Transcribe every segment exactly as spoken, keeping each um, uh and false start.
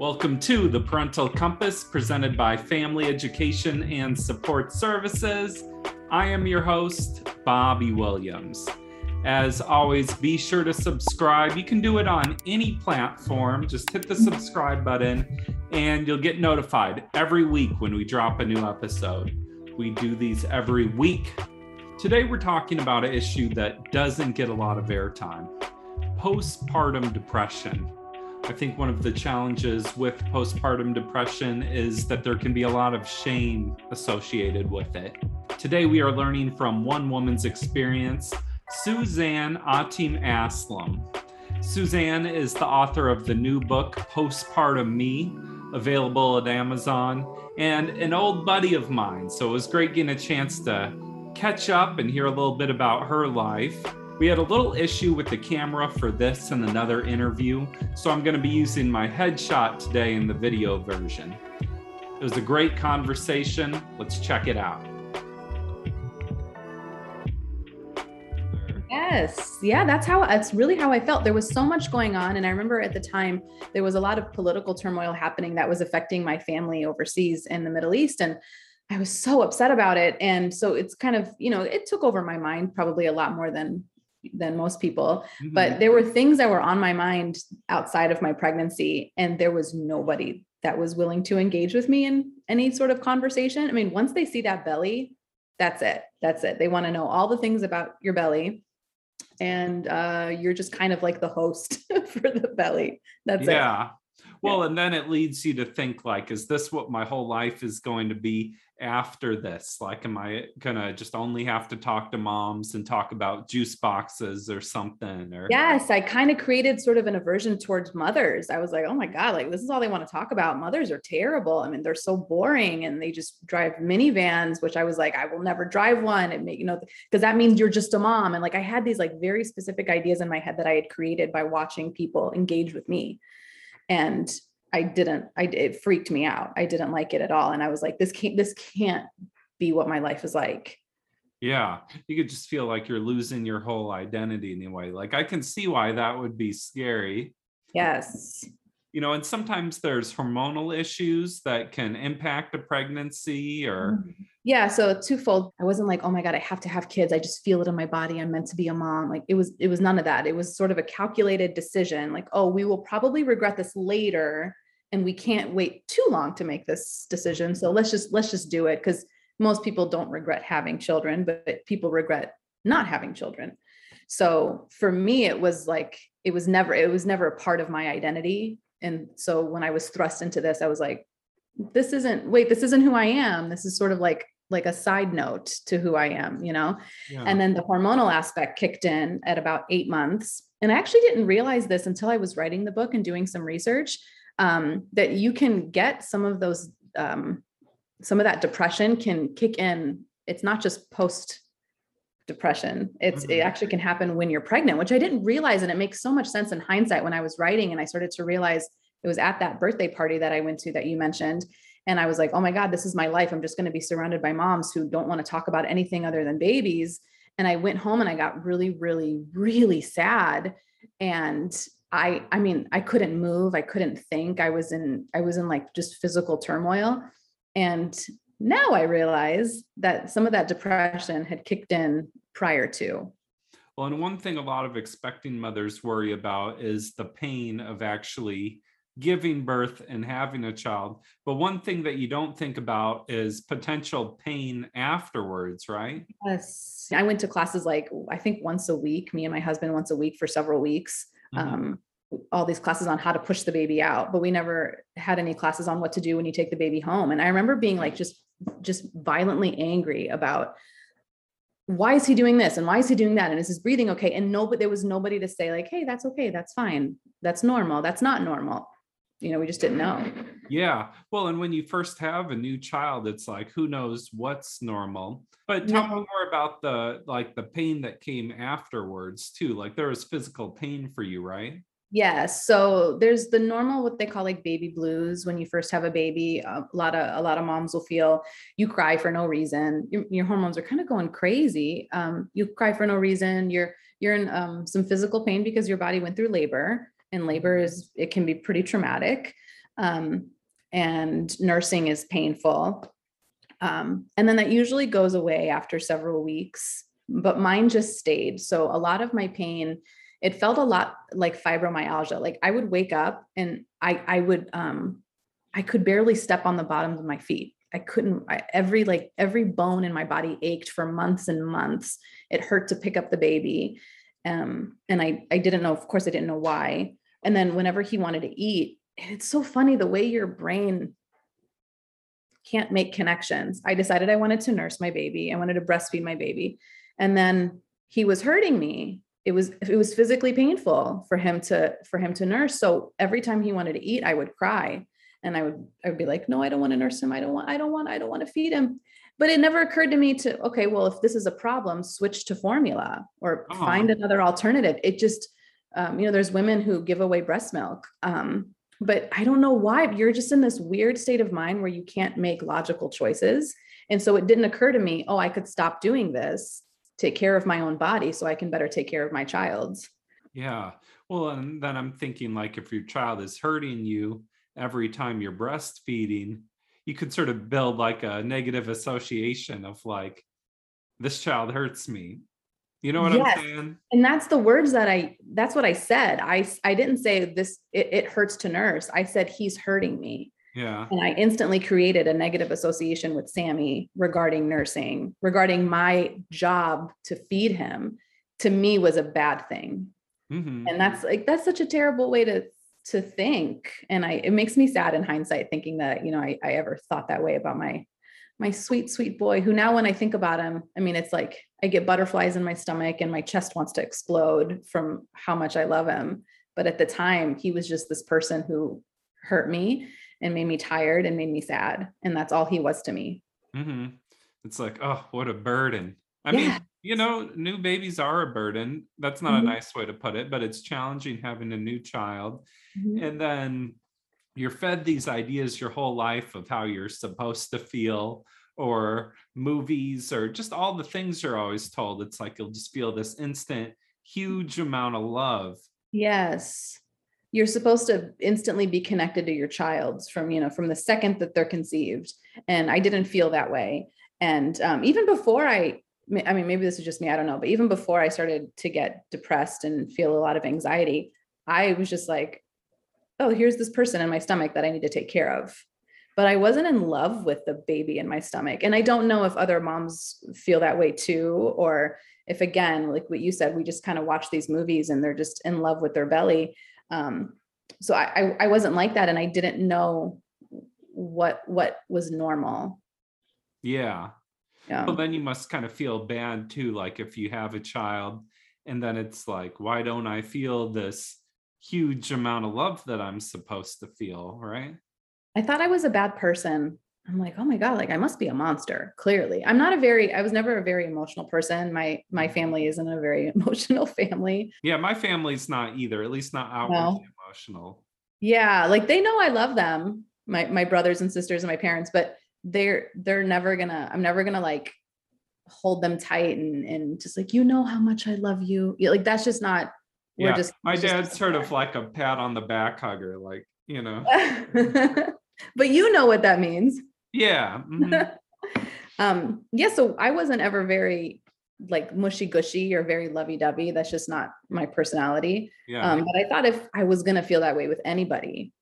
Welcome to The Parental Compass, presented by Family Education and Support Services. I am your host, Bobby Williams. As always, be sure to subscribe. You can do it on any platform. Just hit the subscribe button and you'll get notified every week when we drop a new episode. We do these every week. Today we're talking about an issue that doesn't get a lot of airtime: postpartum depression. I think one of the challenges with postpartum depression is that there can be a lot of shame associated with it. Today we are learning from one woman's experience, Suzanne Yatim Aslam. Suzanne is the author of the new book, Postpartum Me, available at Amazon, and an old buddy of mine. So it was great getting a chance to catch up and hear a little bit about her life. We had a little issue with the camera for this and another interview, so I'm going to be using my headshot today in the video version. It was a great conversation. Let's check it out. Yes. Yeah, that's how, that's really how I felt. There was so much going on. And I remember at the time, there was a lot of political turmoil happening that was affecting my family overseas in the Middle East. And I was so upset about it. And so it's kind of, you know, it took over my mind probably a lot more than, than most people, mm-hmm. but there were things that were on my mind outside of my pregnancy. And there was nobody that was willing to engage with me in any sort of conversation. I mean, once they see that belly, that's it. That's it. They want to know all the things about your belly. And uh, you're just kind of like the host for the belly. That's yeah. it. Yeah. Well, and then it leads you to think, like, is this what my whole life is going to be after this? Like, am I going to just only have to talk to moms and talk about juice boxes or something? Or Yes, I kind of created sort of an aversion towards mothers. I was like, oh my God, like, this is all they want to talk about. Mothers are terrible. I mean, they're so boring and they just drive minivans, which I was like, I will never drive one. It may, you know, because that means you're just a mom. And like, I had these like very specific ideas in my head that I had created by watching people engage with me. And I didn't, I, it freaked me out. I didn't like it at all. And I was like, this can't, this can't be what my life is like. Yeah. You could just feel like you're losing your whole identity in a way. Like, I can see why that would be scary. Yes. You know, and sometimes there's hormonal issues that can impact a pregnancy or. Yeah. So twofold. I wasn't like, oh my God, I have to have kids. I just feel it in my body. I'm meant to be a mom. Like, it was, it was none of that. It was sort of a calculated decision. Like, oh, we will probably regret this later and we can't wait too long to make this decision. So let's just, let's just do it. Cause most people don't regret having children, but people regret not having children. So for me, it was like, it was never, it was never a part of my identity. And so when I was thrust into this, I was like, this isn't, wait, this isn't who I am. This is sort of like, like a side note to who I am, you know? Yeah. And then the hormonal aspect kicked in at about eight months. And I actually didn't realize this until I was writing the book and doing some research, um, that you can get some of those, um, some of that depression can kick in. It's not just post depression. It's, mm-hmm. it actually can happen when you're pregnant, which I didn't realize. And it makes so much sense in hindsight when I was writing. And I started to realize it was at that birthday party that I went to that you mentioned. And I was like, oh my God, this is my life. I'm just going to be surrounded by moms who don't want to talk about anything other than babies. And I went home and I got really, really, really sad. And I, I mean, I couldn't move. I couldn't think. I was in, I was in like just physical turmoil. And now I realize that some of that depression had kicked in prior to. Well, and one thing a lot of expecting mothers worry about is the pain of actually giving birth and having a child. But one thing that you don't think about is potential pain afterwards, right? Yes. I went to classes like, I think once a week, me and my husband once a week for several weeks, mm-hmm. um, all these classes on how to push the baby out, but we never had any classes on what to do when you take the baby home. And I remember being like, just, just violently angry about, why is he doing this? And why is he doing that? And is his breathing okay? And nobody, there was nobody to say like, hey, that's okay. That's fine. That's normal. That's not normal. you know, we just didn't know. Yeah. Well, and when you first have a new child, it's like, who knows what's normal. But tell no. me more about the, like the pain that came afterwards too. Like there was physical pain for you, right? Yeah. So there's the normal, what they call like baby blues. When you first have a baby, a lot of, a lot of moms will feel you cry for no reason. Your, your hormones are kind of going crazy. Um, you cry for no reason. You're, you're in um, some physical pain because your body went through labor, and labor is, it can be pretty traumatic. Um, and nursing is painful. Um, and then that usually goes away after several weeks, but mine just stayed. So a lot of my pain, it felt a lot like fibromyalgia. Like I would wake up and I, I would, um, I could barely step on the bottoms of my feet. I couldn't, I, every, like every bone in my body ached for months and months. It hurt to pick up the baby. Um, and I, I didn't know, of course I didn't know why. And then whenever he wanted to eat, it's so funny the way your brain can't make connections. I decided I wanted to nurse my baby. I wanted to breastfeed my baby. And then he was hurting me. It was, it was physically painful for him to, for him to nurse. So every time he wanted to eat, I would cry and I would, I would be like, no, I don't want to nurse him. I don't want, I don't want, I don't want to feed him. But it never occurred to me to, okay, well, if this is a problem, switch to formula or oh. find another alternative. It just, um, you know, there's women who give away breast milk. Um, but I don't know why. You're just in this weird state of mind where you can't make logical choices. And so it didn't occur to me, oh, I could stop doing this, take care of my own body so I can better take care of my child. Yeah. Well, and then I'm thinking like, if your child is hurting you every time you're breastfeeding, you could sort of build like a negative association of like, this child hurts me. You know what yes. I'm saying? And that's the words that I, that's what I said. I, I didn't say this, it, it hurts to nurse. I said, he's hurting me. Yeah. And I instantly created a negative association with Sammy regarding nursing, regarding my job to feed him, to me was a bad thing. Mm-hmm. And that's like, that's such a terrible way to, to think. And I, it makes me sad in hindsight thinking that, you know, I, I ever thought that way about my, my sweet, sweet boy, who now when I think about him, I mean, it's like, I get butterflies in my stomach and my chest wants to explode from how much I love him. But at the time he was just this person who hurt me and made me tired and made me sad. And that's all he was to me. Mm-hmm. It's like, oh, what a burden. I yeah. mean, you know, new babies are a burden. That's not mm-hmm. a nice way to put it, but it's challenging having a new child. Mm-hmm. And then you're fed these ideas your whole life of how you're supposed to feel, or movies, or just all the things you're always told. It's like, you'll just feel this instant, huge amount of love. Yes. You're supposed to instantly be connected to your child from, you know, from the second that they're conceived. And I didn't feel that way. And um, even before I, I mean, maybe this is just me, I don't know, but even before I started to get depressed and feel a lot of anxiety, I was just like, oh, here's this person in my stomach that I need to take care of. But I wasn't in love with the baby in my stomach. And I don't know if other moms feel that way too, or if, again, like what you said, we just kind of watch these movies and they're just in love with their belly. Um, so I, I, I wasn't like that. And I didn't know what, what was normal. Yeah. Yeah. Well, then you must kind of feel bad too. Like if you have a child and then it's like, why don't I feel this huge amount of love that I'm supposed to feel? Right. I thought I was a bad person. I'm like, oh my God, like I must be a monster. Clearly I'm not a very, I was never a very emotional person. My, my family isn't a very emotional family. Yeah. My family's not either, at least not outwardly no. emotional. Yeah. Like they know I love them, my, my brothers and sisters and my parents, but they're, they're never gonna, I'm never gonna like hold them tight and, and just like, you know how much I love you. Like, that's just not, yeah. we're just, my we're dad's just sort of like a pat on the back hugger. Like, you know, but you know what that means. Yeah. Mm-hmm. um, yeah. So I wasn't ever very like mushy gushy or very lovey-dovey. That's just not my personality. Yeah. Um, but I thought if I was going to feel that way with anybody,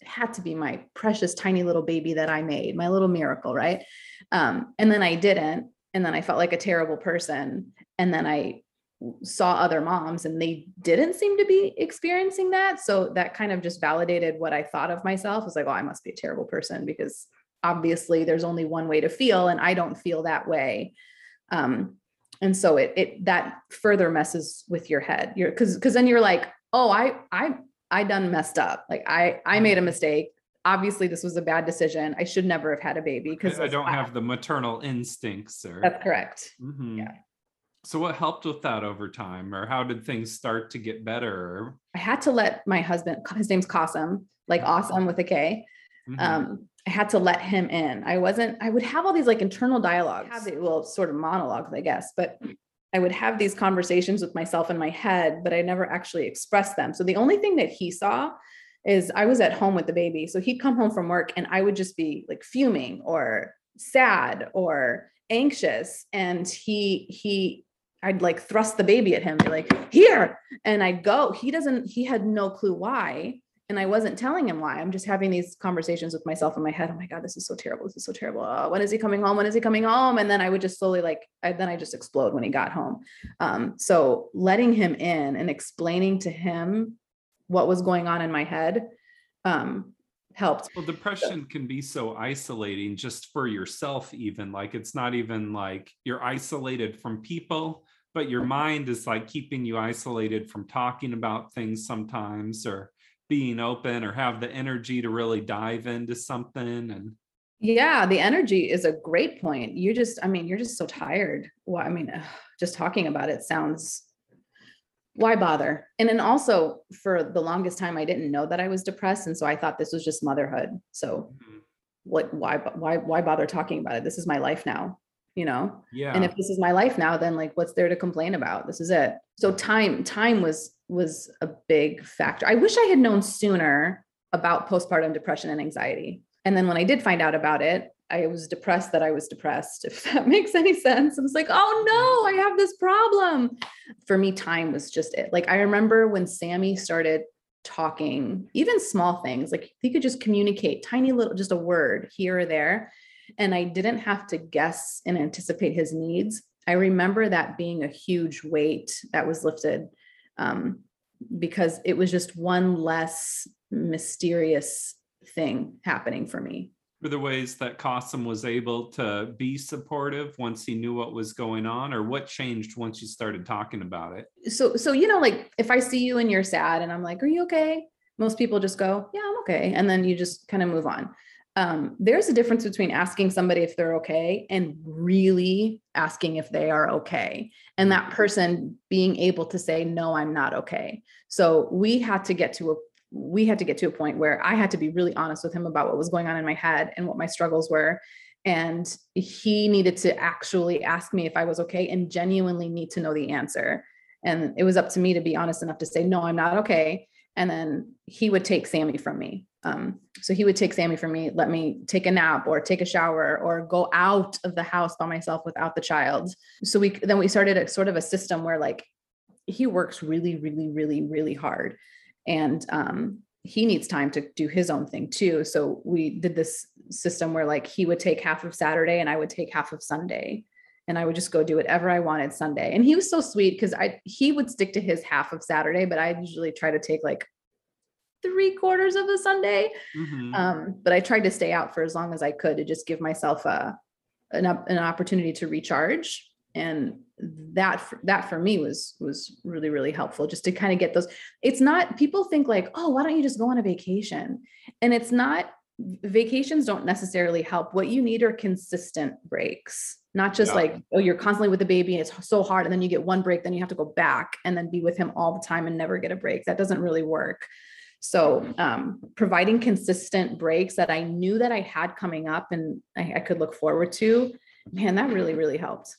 it had to be my precious tiny little baby that I made, my little miracle. Right. Um, and then I didn't. And then I felt like a terrible person. And then I saw other moms and they didn't seem to be experiencing that. So that kind of just validated what I thought of myself. I was like, well, I must be a terrible person because obviously there's only one way to feel and I don't feel that way. Um, and so it, it, that further messes with your head. You're cause, cause then you're like, oh, I, I, I done messed up. Like I, I made a mistake. Obviously this was a bad decision. I should never have had a baby because I, I don't bad. have the maternal instincts, sir. That's correct. Mm-hmm. Yeah. So what helped with that over time, or how did things start to get better? I had to let my husband, his name's Kasim, like awesome with a K. Mm-hmm. Um, I had to let him in. I wasn't, I would have all these like internal dialogues, have these, well, sort of monologues, I guess, but I would have these conversations with myself in my head, but I never actually expressed them. So the only thing that he saw is I was at home with the baby. So he'd come home from work and I would just be like fuming or sad or anxious. And he, he, I'd like thrust the baby at him, be like, here, and I'd go. He doesn't, he had no clue why. And I wasn't telling him why. I'm just having these conversations with myself in my head. Oh my God, this is so terrible. This is so terrible. Oh, when is he coming home? When is he coming home? And then I would just slowly like, I, then I just explode when he got home. Um, so letting him in and explaining to him what was going on in my head um, helped. Well, depression so. can be so isolating just for yourself, even like, it's not even like you're isolated from people, but your mind is like keeping you isolated from talking about things sometimes, or being open, or have the energy to really dive into something. And yeah, the energy is a great point. You just, I mean, you're just so tired. Well, I mean, ugh, just talking about it sounds, why bother? And then also for the longest time, I didn't know that I was depressed. And so I thought this was just motherhood. So mm-hmm. what, why, why, why bother talking about it? This is my life now, you know? Yeah. And if this is my life now, then like, what's there to complain about? This is it. So time, time was was a big factor. I wish I had known sooner about postpartum depression and anxiety. And then when I did find out about it, I was depressed that I was depressed, if that makes any sense. I was like, oh no, I have this problem. For me, time was just it. Like, I remember when Sammy started talking, even small things, like he could just communicate tiny little, just a word here or there. And I didn't have to guess and anticipate his needs. I remember that being a huge weight that was lifted. Um, because it was just one less mysterious thing happening for me. Were there ways that Kasim was able to be supportive once he knew what was going on, or what changed once you started talking about it? So, so, you know, like if I see you and you're sad and I'm like, are you okay? Most people just go, yeah, I'm okay. And then you just kind of move on. Um, there's a difference between asking somebody if they're okay and really asking if they are okay. And that person being able to say, no, I'm not okay. So we had to get to a, we had to get to a point where I had to be really honest with him about what was going on in my head and what my struggles were. And he needed to actually ask me if I was okay and genuinely need to know the answer. And it was up to me to be honest enough to say, no, I'm not okay. And then he would take Sammy from me. Um, so he would take Sammy from me, let me take a nap or take a shower or go out of the house by myself without the child. So we, then we started a sort of a system where like, he works really, really, really, really hard. And, um, he needs time to do his own thing too. So we did this system where like, he would take half of Saturday and I would take half of Sunday, and I would just go do whatever I wanted Sunday. And he was so sweet, 'cause I, he would stick to his half of Saturday, but I usually try to take like three quarters of the Sunday. Mm-hmm. Um, but I tried to stay out for as long as I could to just give myself a, an, an opportunity to recharge. And that, that for me was, was really, really helpful, just to kind of get those. It's not, people think like, oh, why don't you just go on a vacation? And it's not, vacations don't necessarily help. What you need are consistent breaks, not just yeah. like, oh, you're constantly with the baby and it's so hard. And then you get one break, then you have to go back and then be with him all the time and never get a break. That doesn't really work. So, um, providing consistent breaks that I knew that I had coming up and I, I could look forward to, man, that really, really helped.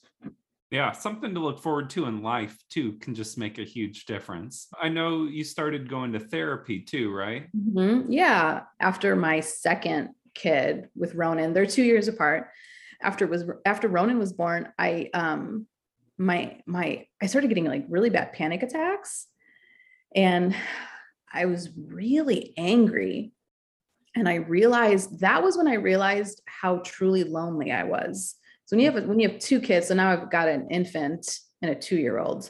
Yeah. Something to look forward to in life too, can just make a huge difference. I know you started going to therapy too, right? Mm-hmm. Yeah. After my second kid with Ronan, they're two years apart. After it was, after Ronan was born, I, um, my, my, I started getting like really bad panic attacks, and I was really angry. And I realized that was when I realized how truly lonely I was. So when you have, when you have two kids, so now I've got an infant and a two-year-old,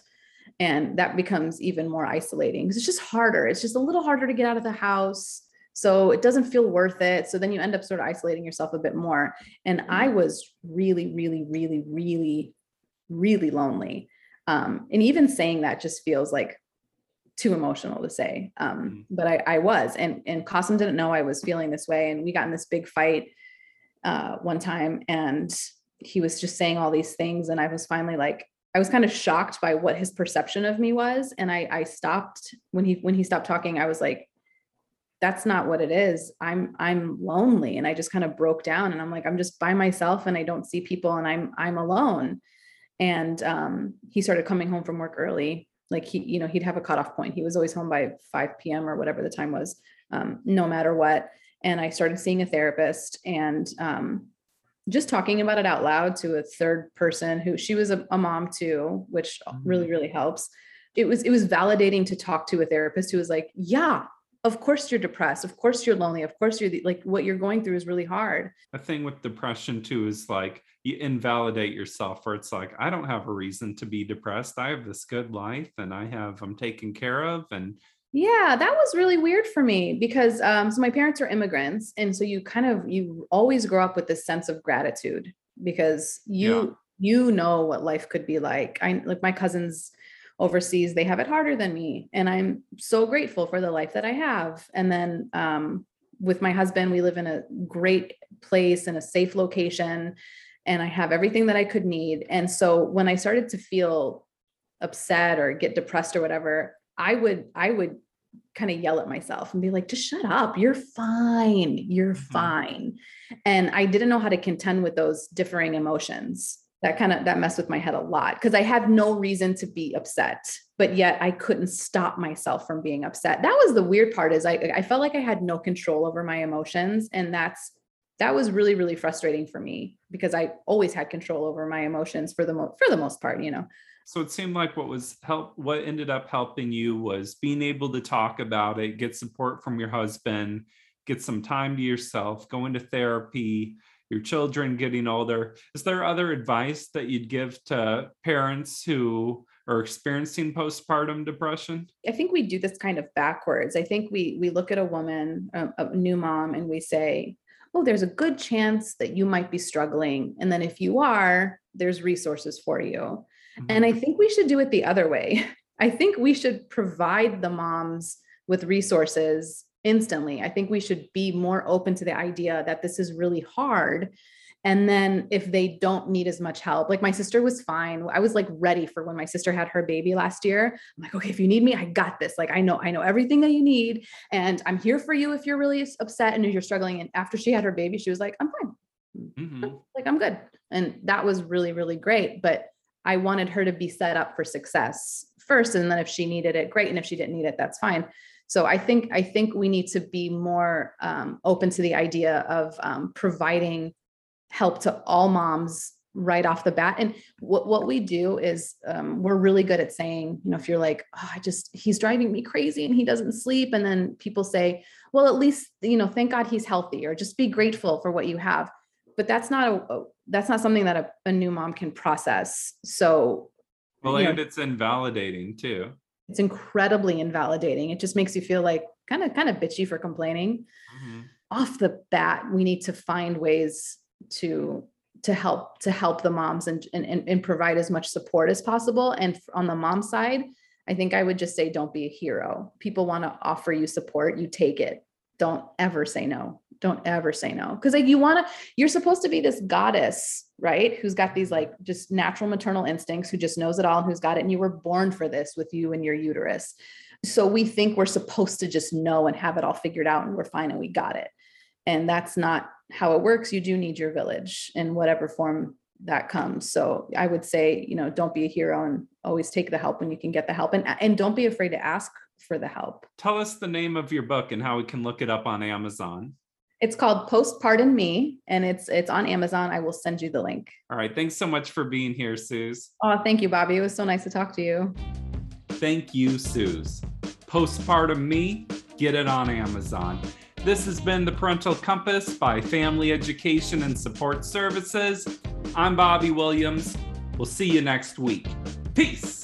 and that becomes even more isolating because it's just harder. It's just a little harder to get out of the house. So it doesn't feel worth it. So then you end up sort of isolating yourself a bit more. And I was really, really, really, really, really lonely. Um, and even saying that just feels like too emotional to say. Um, but I, I was, and, and Kasim didn't know I was feeling this way. And we got in this big fight uh, one time, and he was just saying all these things. And I was finally like, I was kind of shocked by what his perception of me was. And I, I stopped when he, when he stopped talking, I was like, that's not what it is. I'm, I'm lonely. And I just kind of broke down, and I'm like, I'm just by myself and I don't see people and I'm, I'm alone. And, um, he started coming home from work early. Like he, you know, he'd have a cutoff point. He was always home by five P M or whatever the time was, um, no matter what. And I started seeing a therapist, and, um, just talking about it out loud to a third person who she was a, a mom too, which really, really helps. It was, it was validating to talk to a therapist who was like, yeah, of course you're depressed. Of course you're lonely. Of course you're the, like, what you're going through is really hard. The thing with depression too is like you invalidate yourself, where it's like, I don't have a reason to be depressed. I have this good life, and I have, I'm taken care of. And yeah, that was really weird for me because, um, so my parents are immigrants. And so you kind of, you always grow up with this sense of gratitude because you, yeah. you know what life could be like. I like my cousins overseas, they have it harder than me. And I'm so grateful for the life that I have. And then, um, with my husband, we live in a great place and a safe location, and I have everything that I could need. And so when I started to feel upset or get depressed or whatever, I would, I would kind of yell at myself and be like, just shut up. You're fine. You're mm-hmm. fine. And I didn't know how to contend with those differing emotions. That kind of, that messed with my head a lot because I had no reason to be upset, but yet I couldn't stop myself from being upset. That was the weird part, is I, I felt like I had no control over my emotions. And that's, that was really, really frustrating for me because I always had control over my emotions for the most, for the most part, you know? So it seemed like what was help, what ended up helping you was being able to talk about it, get support from your husband, get some time to yourself, go into therapy, your children getting older. Is there other advice that you'd give to parents who are experiencing postpartum depression? I think we do this kind of backwards. I think we we look at a woman, a, a new mom, and we say, oh, there's a good chance that you might be struggling. And then if you are, there's resources for you. And I think we should do it the other way. I think we should provide the moms with resources instantly. I think we should be more open to the idea that this is really hard. And then if they don't need as much help, like my sister was fine. I was like ready for when my sister had her baby last year. I'm like, okay, if you need me, I got this. Like, I know, I know everything that you need, and I'm here for you if you're really upset and if you're struggling. And after she had her baby, she was like, I'm fine. Mm-hmm. Like, I'm good. And that was really, really great. But I wanted her to be set up for success first. And then if she needed it, great. And if she didn't need it, that's fine. So I think, I think we need to be more um, open to the idea of um, providing help to all moms right off the bat. And what, what we do is um, we're really good at saying, you know, if you're like, oh, I just, he's driving me crazy and he doesn't sleep. And then people say, well, at least, you know, thank God he's healthy, or just be grateful for what you have. But that's not a, that's not something that a, a new mom can process. So, well, and know, it's invalidating too. It's incredibly invalidating. It just makes you feel like kind of, kind of bitchy for complaining. Mm-hmm. Off the bat, we need to find ways to, to help, to help the moms and, and, and provide as much support as possible. And on the mom side, I think I would just say, don't be a hero. People want to offer you support. You take it. Don't ever say no. Don't ever say no. Cause like you want to, you're supposed to be this goddess, right? Who's got these like just natural maternal instincts, who just knows it all and who's got it. And you were born for this with you and your uterus. So we think we're supposed to just know and have it all figured out and we're fine and we got it. And that's not how it works. You do need your village in whatever form that comes. So I would say, you know, don't be a hero and always take the help when you can get the help, and, and don't be afraid to ask for the help. Tell us the name of your book and how we can look it up on Amazon. It's called Postpartum Me, and it's it's on Amazon. I will send you the link. All right. Thanks so much for being here, Suze. Oh, thank you, Bobby. It was so nice to talk to you. Thank you, Suze. Postpartum Me, get it on Amazon. This has been The Parental Compass by Family Education and Support Services. I'm Bobby Williams. We'll see you next week. Peace.